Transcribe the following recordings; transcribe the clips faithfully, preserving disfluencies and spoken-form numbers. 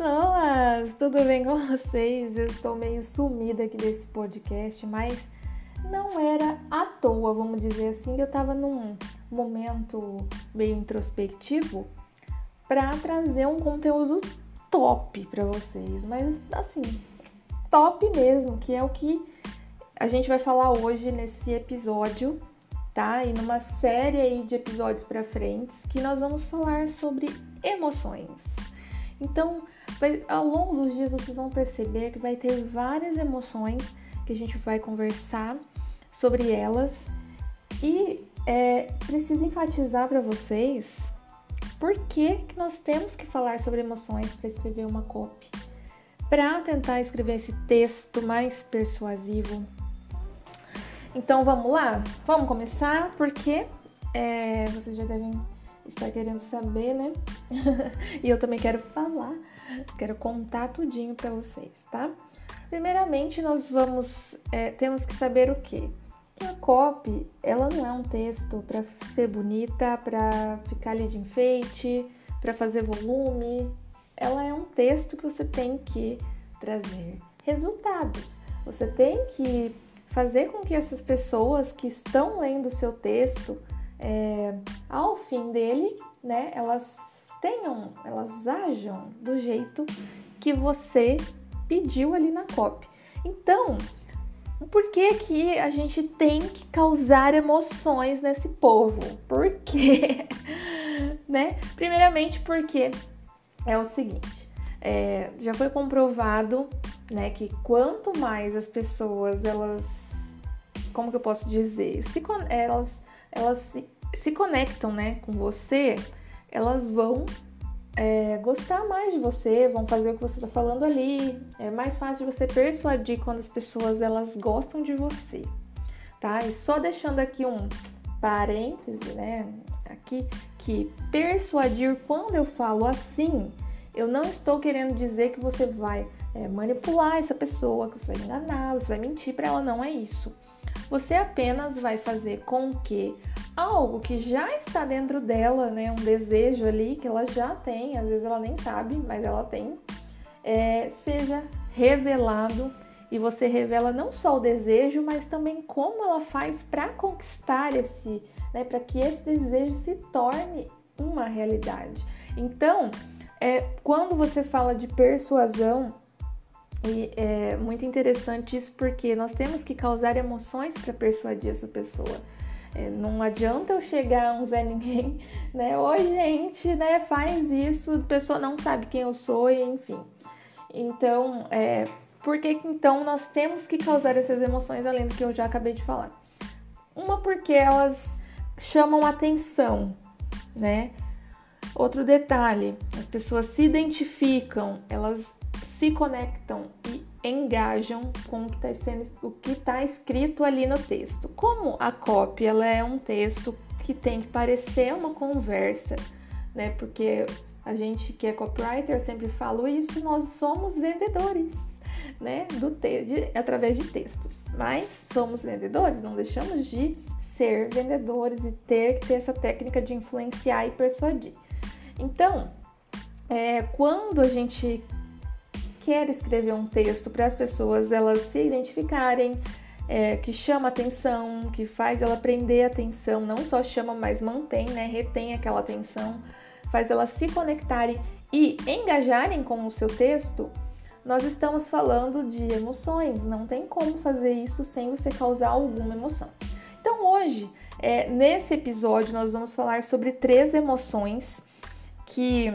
pessoas! Tudo bem com vocês? Eu estou meio sumida aqui desse podcast, mas não era à toa, vamos dizer assim, que eu estava num momento meio introspectivo para trazer um conteúdo top para vocês, mas assim, top mesmo, que é o que a gente vai falar hoje nesse episódio, tá? E numa série aí de episódios para frente, que nós vamos falar sobre emoções. Então, vai, ao longo dos dias vocês vão perceber que vai ter várias emoções que a gente vai conversar sobre elas. E é, preciso enfatizar para vocês por que, que nós temos que falar sobre emoções para escrever uma copy. Para tentar escrever esse texto mais persuasivo. Então, vamos lá? Vamos começar? Porque é, vocês já devem... está querendo saber, né? E eu também quero falar, quero contar tudinho pra vocês, tá? Primeiramente, nós vamos, é, temos que saber o quê? Que a copy, ela não é um texto pra ser bonita, pra ficar ali de enfeite, pra fazer volume. Ela é um texto que você tem que trazer resultados. Você tem que fazer com que essas pessoas que estão lendo o seu texto... É, ao fim dele, né, elas tenham, elas ajam do jeito que você pediu ali na copy. Então, por que que a gente tem que causar emoções nesse povo? Por quê? Né? Primeiramente porque é o seguinte, é, já foi comprovado, né, que quanto mais as pessoas, elas, como que eu posso dizer, se elas... elas se, se conectam, né, com você, elas vão é, gostar mais de você, vão fazer o que você tá falando ali, é mais fácil de você persuadir quando as pessoas, elas gostam de você, tá? E só deixando aqui um parêntese, né, aqui, que persuadir, quando eu falo assim, eu não estou querendo dizer que você vai é, manipular essa pessoa, que você vai enganar, você vai mentir pra ela, não é isso. Você apenas vai fazer com que algo que já está dentro dela, né, um desejo ali que ela já tem, às vezes ela nem sabe, mas ela tem, é, seja revelado, e você revela não só o desejo, mas também como ela faz para conquistar esse, né, para que esse desejo se torne uma realidade. Então, é, quando você fala de persuasão, e é muito interessante isso, porque nós temos que causar emoções para persuadir essa pessoa. É, não adianta eu chegar a um Zé Ninguém, né? Oi, gente, né? Faz isso, a pessoa não sabe quem eu sou, e enfim. Então, é, por que que então nós temos que causar essas emoções, além do que eu já acabei de falar? Uma, porque elas chamam atenção, né? Outro detalhe, as pessoas se identificam, elas... se conectam e engajam com o que está sendo, o que está escrito ali no texto. Como a copy, ela é um texto que tem que parecer uma conversa, né? Porque a gente que é copywriter sempre fala isso, nós somos vendedores, né? Do te- de, através de textos. Mas somos vendedores, não deixamos de ser vendedores e ter que ter essa técnica de influenciar e persuadir. Então, é, quando a gente quer escrever um texto para as pessoas elas se identificarem, é, que chama atenção, que faz ela prender a atenção, não só chama, mas mantém, né, retém aquela atenção, faz elas se conectarem e engajarem com o seu texto, nós estamos falando de emoções, não tem como fazer isso sem você causar alguma emoção. Então hoje, é, nesse episódio, nós vamos falar sobre três emoções que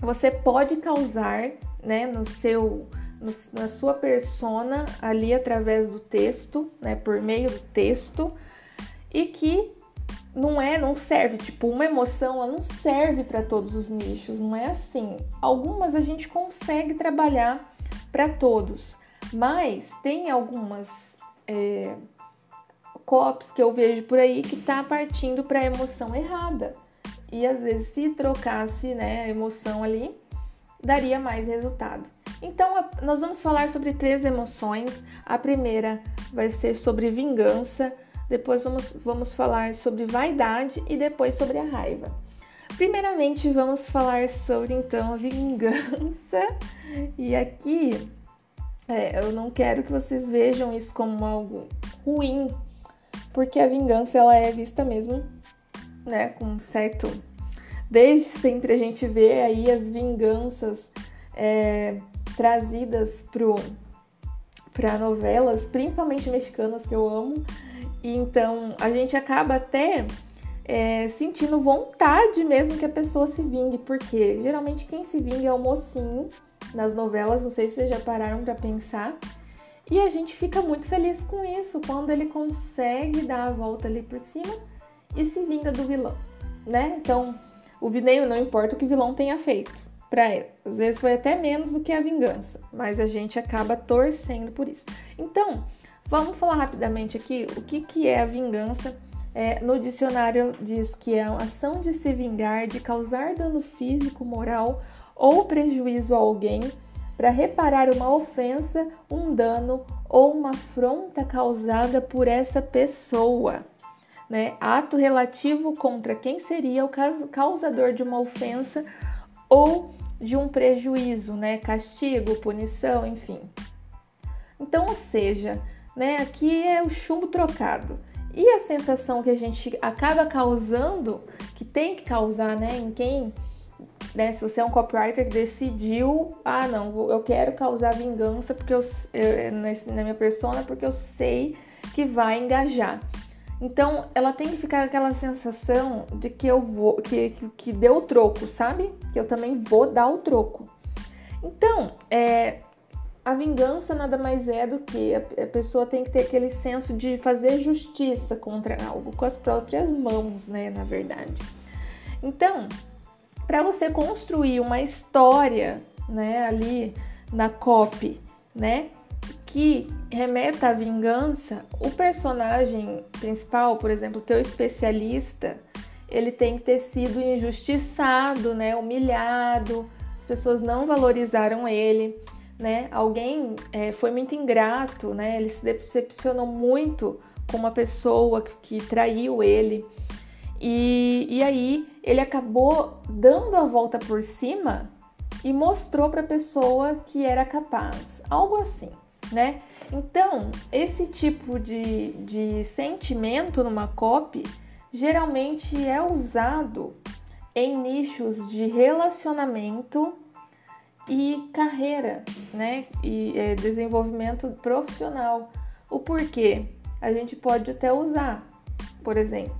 você pode causar, né, no seu, no, na sua persona ali através do texto, né, por meio do texto, e que não é, não serve, tipo, uma emoção, ela não serve para todos os nichos, não é assim. Algumas a gente consegue trabalhar para todos, mas tem algumas é, copies que eu vejo por aí que tá partindo para a emoção errada, e às vezes se trocasse, né, a emoção ali, daria mais resultado. Então, nós vamos falar sobre três emoções. A primeira vai ser sobre vingança, depois vamos, vamos falar sobre vaidade e depois sobre a raiva. Primeiramente, vamos falar sobre, então, a vingança. E aqui, é, eu não quero que vocês vejam isso como algo ruim, porque a vingança, ela é vista mesmo, né, com certo... Desde sempre a gente vê aí as vinganças é, trazidas para novelas, principalmente mexicanas, que eu amo. E então, a gente acaba até... É, sentindo vontade mesmo que a pessoa se vingue, porque geralmente quem se vinga é o mocinho nas novelas, não sei se vocês já pararam pra pensar, e a gente fica muito feliz com isso, quando ele consegue dar a volta ali por cima e se vinga do vilão, né? Então, o vingança não importa o que o vilão tenha feito pra ela, às vezes foi até menos do que a vingança, mas a gente acaba torcendo por isso. Então, vamos falar rapidamente aqui o que, que é a vingança. É, no dicionário diz que é a ação de se vingar, de causar dano físico, moral ou prejuízo a alguém para reparar uma ofensa, um dano ou uma afronta causada por essa pessoa, né? Ato relativo contra quem seria o causador de uma ofensa ou de um prejuízo, né? Castigo, punição, enfim. Então, ou seja, né, aqui é o chumbo trocado. E a sensação que a gente acaba causando, que tem que causar, né, em quem, né, se você é um copywriter que decidiu, ah, não, eu quero causar vingança porque eu, eu, na minha persona, porque eu sei que vai engajar. Então, ela tem que ficar aquela sensação de que eu vou, que, que, que deu o troco, sabe? Que eu também vou dar o troco. Então, é... A vingança nada mais é do que a pessoa tem que ter aquele senso de fazer justiça contra algo, com as próprias mãos, né, na verdade. Então, para você construir uma história, né, ali na copy, né, que remeta à vingança, o personagem principal, por exemplo, o teu especialista, ele tem que ter sido injustiçado, né, humilhado, as pessoas não valorizaram ele, né? Alguém é, foi muito ingrato, né? Ele se decepcionou muito com uma pessoa que, que traiu ele e, e aí ele acabou dando a volta por cima e mostrou para a pessoa que era capaz, algo assim, né? Então, esse tipo de, de sentimento numa copy geralmente é usado em nichos de relacionamento e carreira, né, e é, desenvolvimento profissional. O porquê? A gente pode até usar, por exemplo,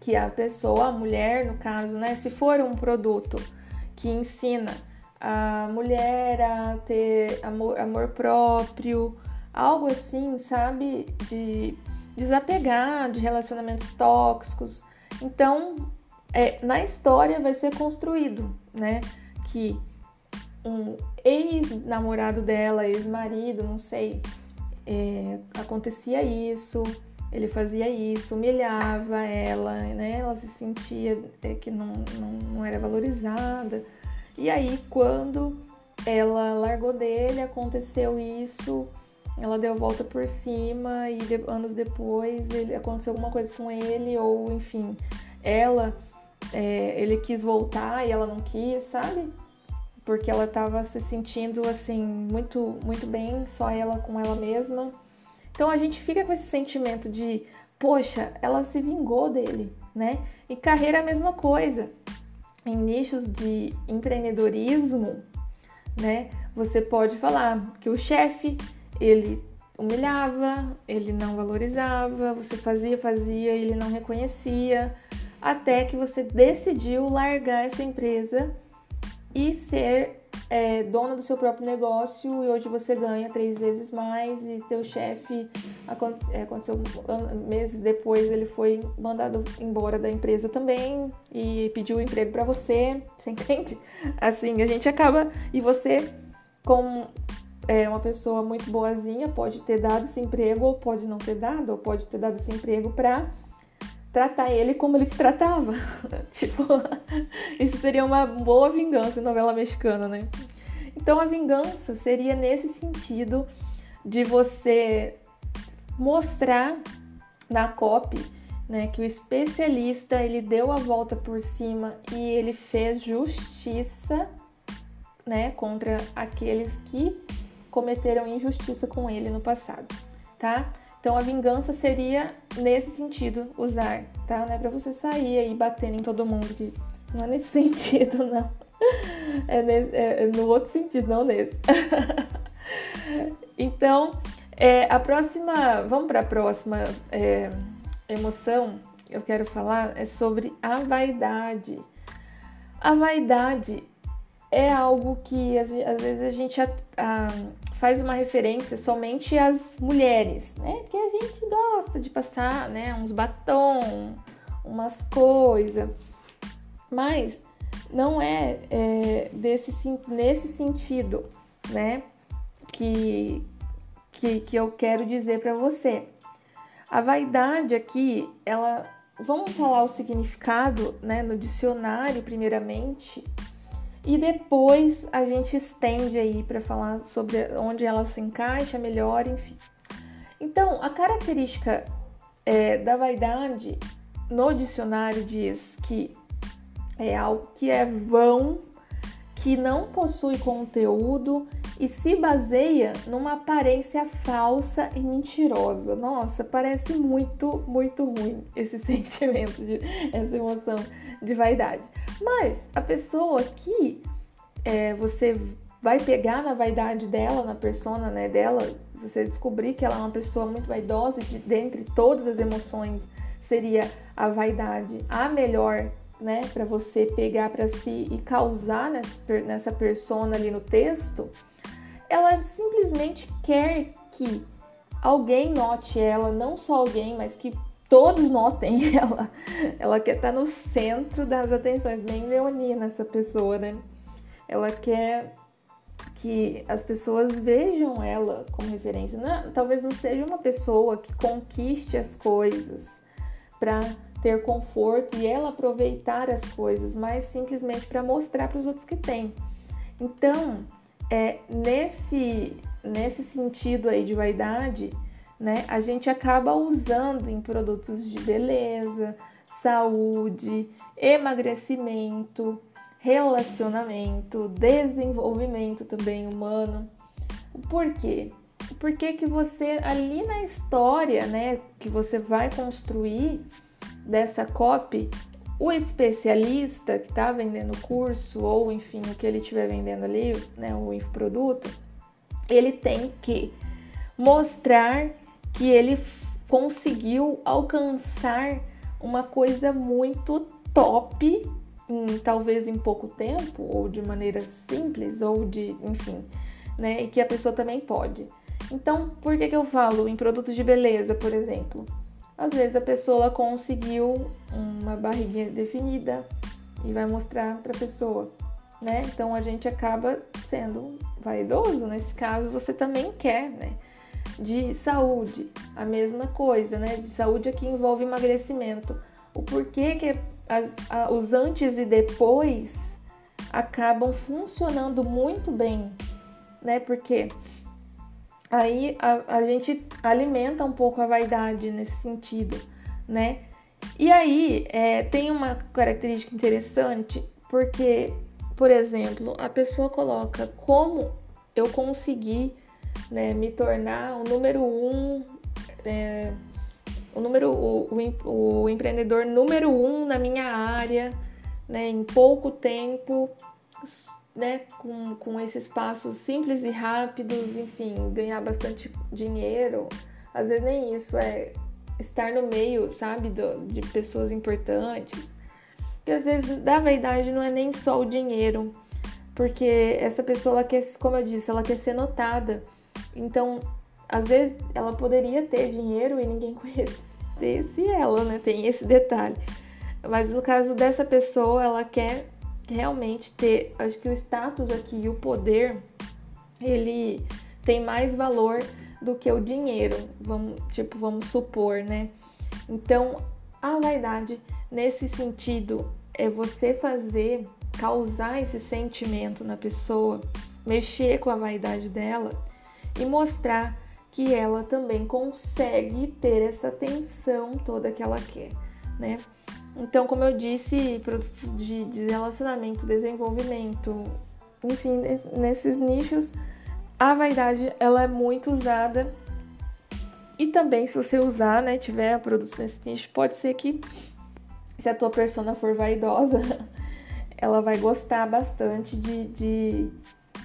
que a pessoa, a mulher, no caso, né, se for um produto que ensina a mulher a ter amor, amor próprio, algo assim, sabe, de desapegar de relacionamentos tóxicos. Então, é, na história vai ser construído, né, que um ex-namorado dela, ex-marido, não sei, é, acontecia isso, ele fazia isso, humilhava ela, né? Ela se sentia é, que não, não, não era valorizada. E aí, quando ela largou dele, aconteceu isso, ela deu volta por cima e de, anos depois ele, aconteceu alguma coisa com ele, ou enfim, ela, é, ele quis voltar e ela não quis, sabe? Porque ela estava se sentindo, assim, muito, muito bem, só ela com ela mesma. Então, a gente fica com esse sentimento de, poxa, ela se vingou dele, né? E carreira é a mesma coisa. Em nichos de empreendedorismo, né? Você pode falar que o chefe, ele humilhava, ele não valorizava, você fazia, fazia, ele não reconhecia, até que você decidiu largar essa empresa e ser é, dona do seu próprio negócio, e hoje você ganha três vezes mais, e teu chefe, aconteceu meses depois, ele foi mandado embora da empresa também, e pediu um emprego pra você, você entende? Assim, a gente acaba, e você, como é, uma pessoa muito boazinha, pode ter dado esse emprego, ou pode não ter dado, ou pode ter dado esse emprego pra tratar ele como ele te tratava. Tipo, isso seria uma boa vingança em novela mexicana, né? Então, a vingança seria nesse sentido de você mostrar na copy né, que o especialista, ele deu a volta por cima e ele fez justiça, né, contra aqueles que cometeram injustiça com ele no passado, tá? Então, a vingança seria nesse sentido, usar, tá? Não é pra você sair aí batendo em todo mundo, que não é nesse sentido, não. É, nesse, é no outro sentido, não nesse. Então, é, a próxima... Vamos pra próxima é, emoção que eu quero falar, é sobre a vaidade. A vaidade é algo que, às, às vezes, a gente... A, a, faz uma referência somente às mulheres, né? Que a gente gosta de passar, né? Uns batom, umas coisas. Mas não é, é desse, nesse sentido, né? Que, que, que eu quero dizer para você. A vaidade aqui, ela... Vamos falar o significado, né? No dicionário, primeiramente... E depois a gente estende aí para falar sobre onde ela se encaixa melhor, enfim. Então, a característica é, da vaidade no dicionário diz que é algo que é vão, que não possui conteúdo e se baseia numa aparência falsa e mentirosa. Nossa, parece muito, muito ruim esse sentimento, de, essa emoção de vaidade. Mas a pessoa que é, você vai pegar na vaidade dela, na persona, né, dela, se você descobrir que ela é uma pessoa muito vaidosa, que dentre todas as emoções seria a vaidade a melhor, né, para você pegar para si e causar nessa, nessa persona ali no texto, ela simplesmente quer que alguém note ela, não só alguém, mas que todos notem ela. Ela quer estar no centro das atenções, bem leonina essa pessoa, né? Ela quer que as pessoas vejam ela como referência. Não, talvez não seja uma pessoa que conquiste as coisas para ter conforto e ela aproveitar as coisas, mas simplesmente para mostrar para os outros que tem. Então, é, nesse, nesse sentido aí de vaidade, né, a gente acaba usando em produtos de beleza, saúde, emagrecimento, relacionamento, desenvolvimento também humano. Por quê? Porque que você, ali na história, né, que você vai construir dessa copy, o especialista que está vendendo o curso, ou enfim, o que ele estiver vendendo ali, né, o produto, ele tem que mostrar que ele conseguiu alcançar uma coisa muito top, em, talvez em pouco tempo, ou de maneira simples, ou de, enfim, né, e que a pessoa também pode. Então, por que que eu falo em produtos de beleza, por exemplo? Às vezes a pessoa conseguiu uma barriguinha definida e vai mostrar para a pessoa, né? Então, a gente acaba sendo vaidoso, nesse caso, você também quer, né? De saúde, a mesma coisa, né? De saúde aqui envolve emagrecimento. O porquê que as, a, os antes e depois acabam funcionando muito bem, né? Porque aí a, a gente alimenta um pouco a vaidade nesse sentido, né? E aí é, tem uma característica interessante, porque, por exemplo, a pessoa coloca como eu consegui, né, me tornar o número um, é, o, número, o, o, o empreendedor número um na minha área, né, em pouco tempo, né, com, com esses passos simples e rápidos, enfim, ganhar bastante dinheiro. Às vezes nem isso, é estar no meio, sabe, do, de pessoas importantes. Porque às vezes, da vaidade, não é nem só o dinheiro, porque essa pessoa, ela quer, como eu disse, ela quer ser notada. Então, às vezes, ela poderia ter dinheiro e ninguém conhecesse ela, né? Tem esse detalhe. Mas no caso dessa pessoa, ela quer realmente ter... Acho que o status aqui e o poder, ele tem mais valor do que o dinheiro. Vamos, tipo, vamos supor, né? Então, a vaidade, nesse sentido, é você fazer, causar esse sentimento na pessoa, mexer com a vaidade dela, e mostrar que ela também consegue ter essa atenção toda que ela quer, né? Então, como eu disse, produtos de, de relacionamento, desenvolvimento, enfim, nesses nichos, a vaidade, ela é muito usada. E também, se você usar, né, tiver produtos nesse nicho, pode ser que, se a tua persona for vaidosa, ela vai gostar bastante de... de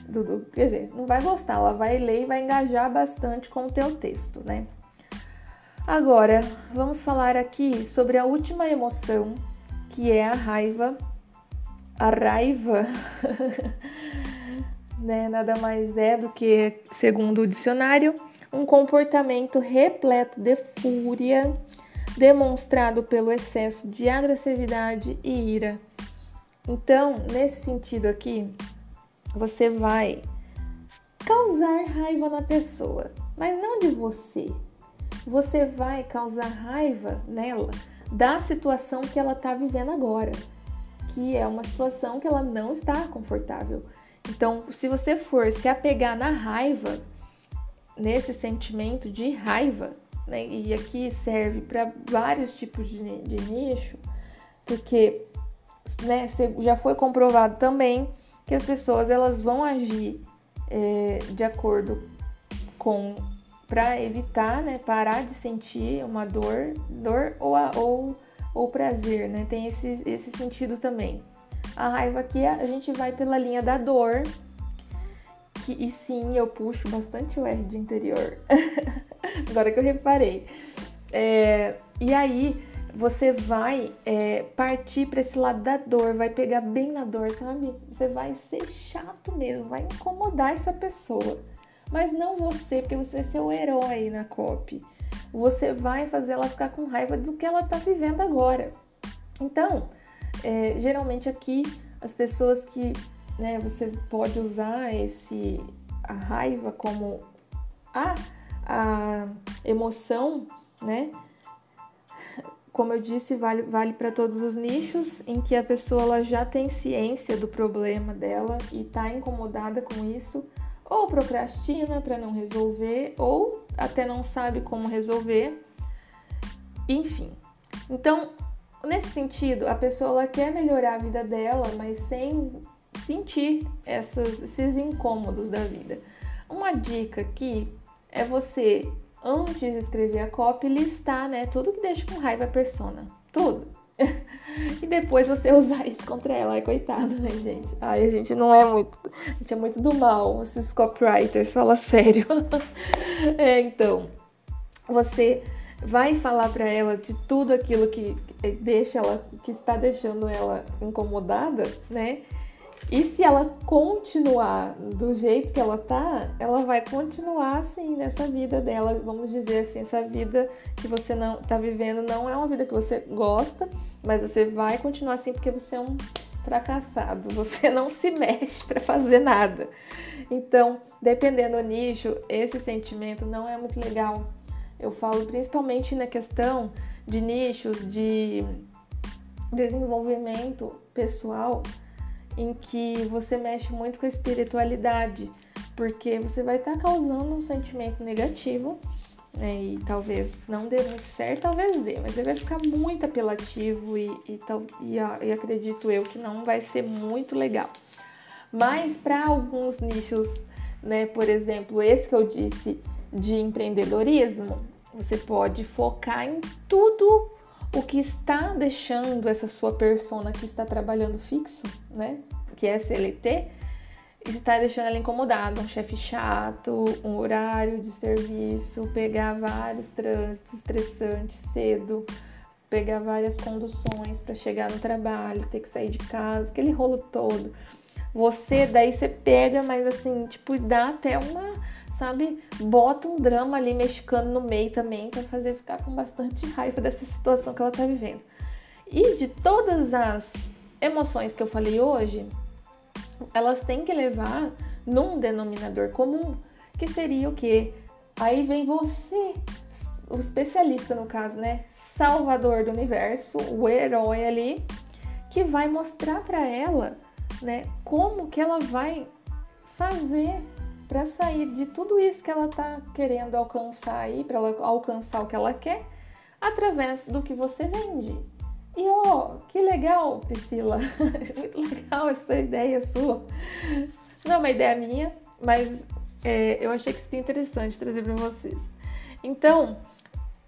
do, do, quer dizer, não vai gostar, ela vai ler e vai engajar bastante com o teu texto, né? Agora, vamos falar aqui sobre a última emoção, que é a raiva. A raiva, né? Nada mais é do que, segundo o dicionário, um comportamento repleto de fúria, demonstrado pelo excesso de agressividade e ira. Então, nesse sentido aqui, você vai causar raiva na pessoa, mas não de você. Você vai causar raiva nela da situação que ela está vivendo agora, que é uma situação que ela não está confortável. Então, se você for se apegar na raiva, nesse sentimento de raiva, né? E aqui serve para vários tipos de, de nicho, porque, né, já foi comprovado também que as pessoas, elas vão agir é, de acordo com, para evitar, né, parar de sentir uma dor, dor ou, a, ou, ou prazer, né? Tem esse, esse sentido também. A raiva aqui, a gente vai pela linha da dor, que, e sim, eu puxo bastante o R de interior, agora que eu reparei. É, e aí, você vai é, partir para esse lado da dor, vai pegar bem na dor, sabe? Você vai ser chato mesmo, vai incomodar essa pessoa. Mas não você, porque você vai ser o herói na copy. Você vai fazer ela ficar com raiva do que ela tá vivendo agora. Então, é, geralmente aqui, as pessoas que, né, você pode usar esse, a raiva como a, a emoção, né? Como eu disse, vale, vale para todos os nichos em que a pessoa ela já tem ciência do problema dela e está incomodada com isso, ou procrastina para não resolver, ou até não sabe como resolver, enfim. Então, nesse sentido, a pessoa ela quer melhorar a vida dela, mas sem sentir essas, esses incômodos da vida. Uma dica aqui é você, antes de escrever a copy, listar, né, tudo que deixa com raiva a persona. Tudo. E depois você usar isso contra ela. Ai, coitado, né, gente? Ai, a gente não é muito... A gente é muito do mal, esses copywriters, fala sério. É, então, você vai falar pra ela de tudo aquilo que deixa ela... Que está deixando ela incomodada, né? E se ela continuar do jeito que ela tá, ela vai continuar assim nessa vida dela, vamos dizer assim, essa vida que você não tá vivendo não é uma vida que você gosta, mas você vai continuar assim porque você é um fracassado, você não se mexe pra fazer nada. Então, dependendo do nicho, esse sentimento não é muito legal. Eu falo principalmente na questão de nichos de desenvolvimento pessoal, em que você mexe muito com a espiritualidade, porque você vai estar tá causando um sentimento negativo, né, e talvez não dê muito certo, talvez dê, mas ele vai ficar muito apelativo e, e, e, e acredito eu que não vai ser muito legal. Mas para alguns nichos, né, por exemplo, esse que eu disse de empreendedorismo, você pode focar em tudo o que está deixando essa sua persona que está trabalhando fixo, né, que é C L T, está deixando ela incomodada, um chefe chato, um horário de serviço, pegar vários trânsitos estressantes cedo, pegar várias conduções para chegar no trabalho, ter que sair de casa, aquele rolo todo. Você, daí você pega, mas assim, tipo, dá até uma... Sabe, bota um drama ali mexicano no meio também pra fazer ficar com bastante raiva dessa situação que ela tá vivendo. E de todas as emoções que eu falei hoje, elas têm que levar num denominador comum, que seria o quê? Aí vem você, o especialista no caso, né? Salvador do universo, o herói ali, que vai mostrar pra ela, né, como que ela vai fazer para sair de tudo isso que ela está querendo alcançar aí, para ela alcançar o que ela quer, através do que você vende. E, ó, oh, que legal, Priscila, muito legal essa ideia sua. Não é uma ideia minha, mas é, eu achei que seria interessante trazer para vocês. Então,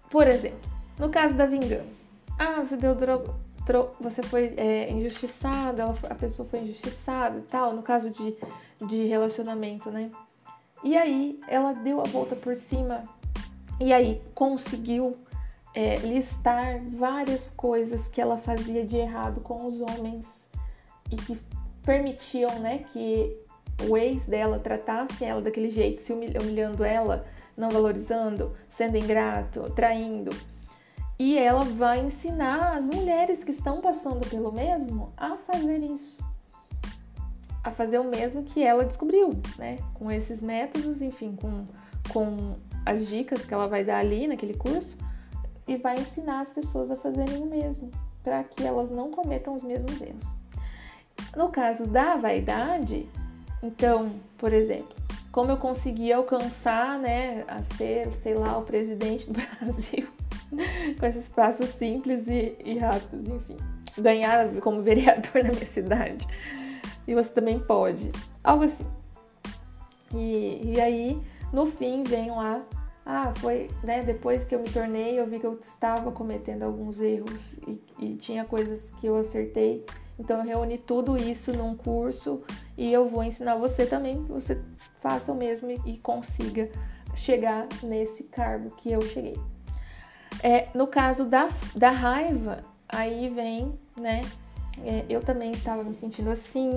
por exemplo, no caso da vingança. Ah, você deu droga, tro, você foi é, injustiçado, ela, a pessoa foi injustiçada e tal, no caso de, de relacionamento, né? E aí, ela deu a volta por cima e aí conseguiu É, listar várias coisas que ela fazia de errado com os homens e que permitiam, né, que o ex dela tratasse ela daquele jeito, se humilhando ela, não valorizando, sendo ingrato, traindo. E ela vai ensinar as mulheres que estão passando pelo mesmo a fazer isso, a fazer o mesmo que ela descobriu, né, com esses métodos, enfim, com, com as dicas que ela vai dar ali naquele curso. E vai ensinar as pessoas a fazerem o mesmo, para que elas não cometam os mesmos erros. No caso da vaidade, então, por exemplo, como eu consegui alcançar, né, a ser, sei lá, o presidente do Brasil, com esses passos simples e, e rápidos, enfim, ganhar como vereador na minha cidade. E você também pode, algo assim. E, e aí, no fim, vem lá, Ah, foi, né, depois que eu me tornei, eu vi que eu estava cometendo alguns erros e, e tinha coisas que eu acertei. Então, eu reuni tudo isso num curso e eu vou ensinar você também, que você faça o mesmo e, e consiga chegar nesse cargo que eu cheguei. É, no caso da, da raiva, aí vem, né, é, eu também estava me sentindo assim,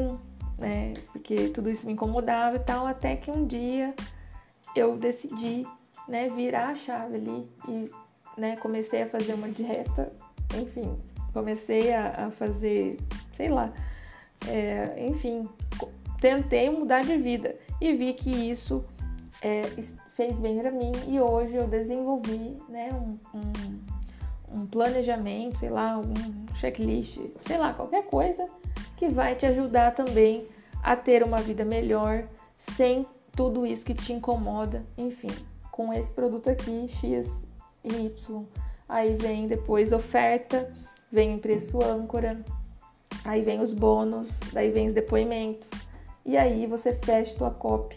né, porque tudo isso me incomodava e tal, até que um dia eu decidi, né, virar a chave ali e, né, comecei a fazer uma dieta, enfim, comecei a, a fazer, sei lá, é, enfim, tentei mudar de vida e vi que isso é, fez bem para mim e hoje eu desenvolvi, né, um, um, um planejamento, sei lá, um checklist, sei lá, qualquer coisa que vai te ajudar também a ter uma vida melhor sem tudo isso que te incomoda, enfim. Com esse produto aqui, X e Y. Aí vem depois oferta, vem preço âncora, aí vem os bônus, daí vem os depoimentos. E aí você fecha tua copy,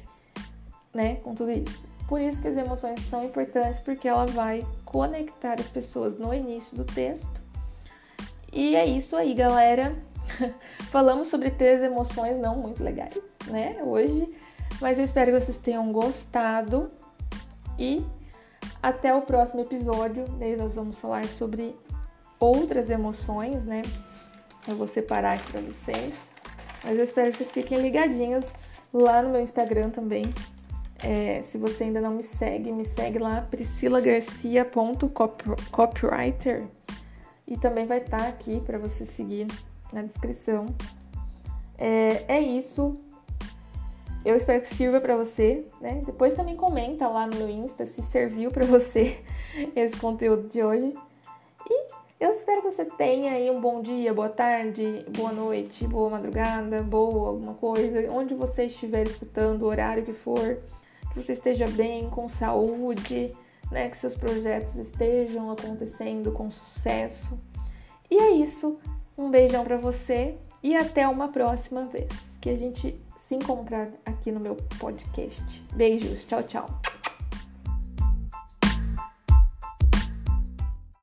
né, com tudo isso. Por isso que as emoções são importantes, porque ela vai conectar as pessoas no início do texto. E é isso aí, galera. Falamos sobre três emoções não muito legais, né, hoje. Mas eu espero que vocês tenham gostado. E até o próximo episódio, daí nós vamos falar sobre outras emoções, né? Eu vou separar aqui pra vocês. Mas eu espero que vocês fiquem ligadinhos lá no meu Instagram também. É, se você ainda não me segue, me segue lá, priscila garcia ponto copywriter. E também vai estar aqui pra você seguir na descrição. É, é isso. Eu espero que sirva pra você, né? Depois também comenta lá no meu Insta se serviu pra você esse conteúdo de hoje. E eu espero que você tenha aí um bom dia, boa tarde, boa noite, boa madrugada, boa alguma coisa. Onde você estiver escutando, o horário que for, que você esteja bem, com saúde, né? Que seus projetos estejam acontecendo com sucesso. E é isso. Um beijão pra você e até uma próxima vez que a gente se encontrar aqui no meu podcast. Beijos, tchau, tchau.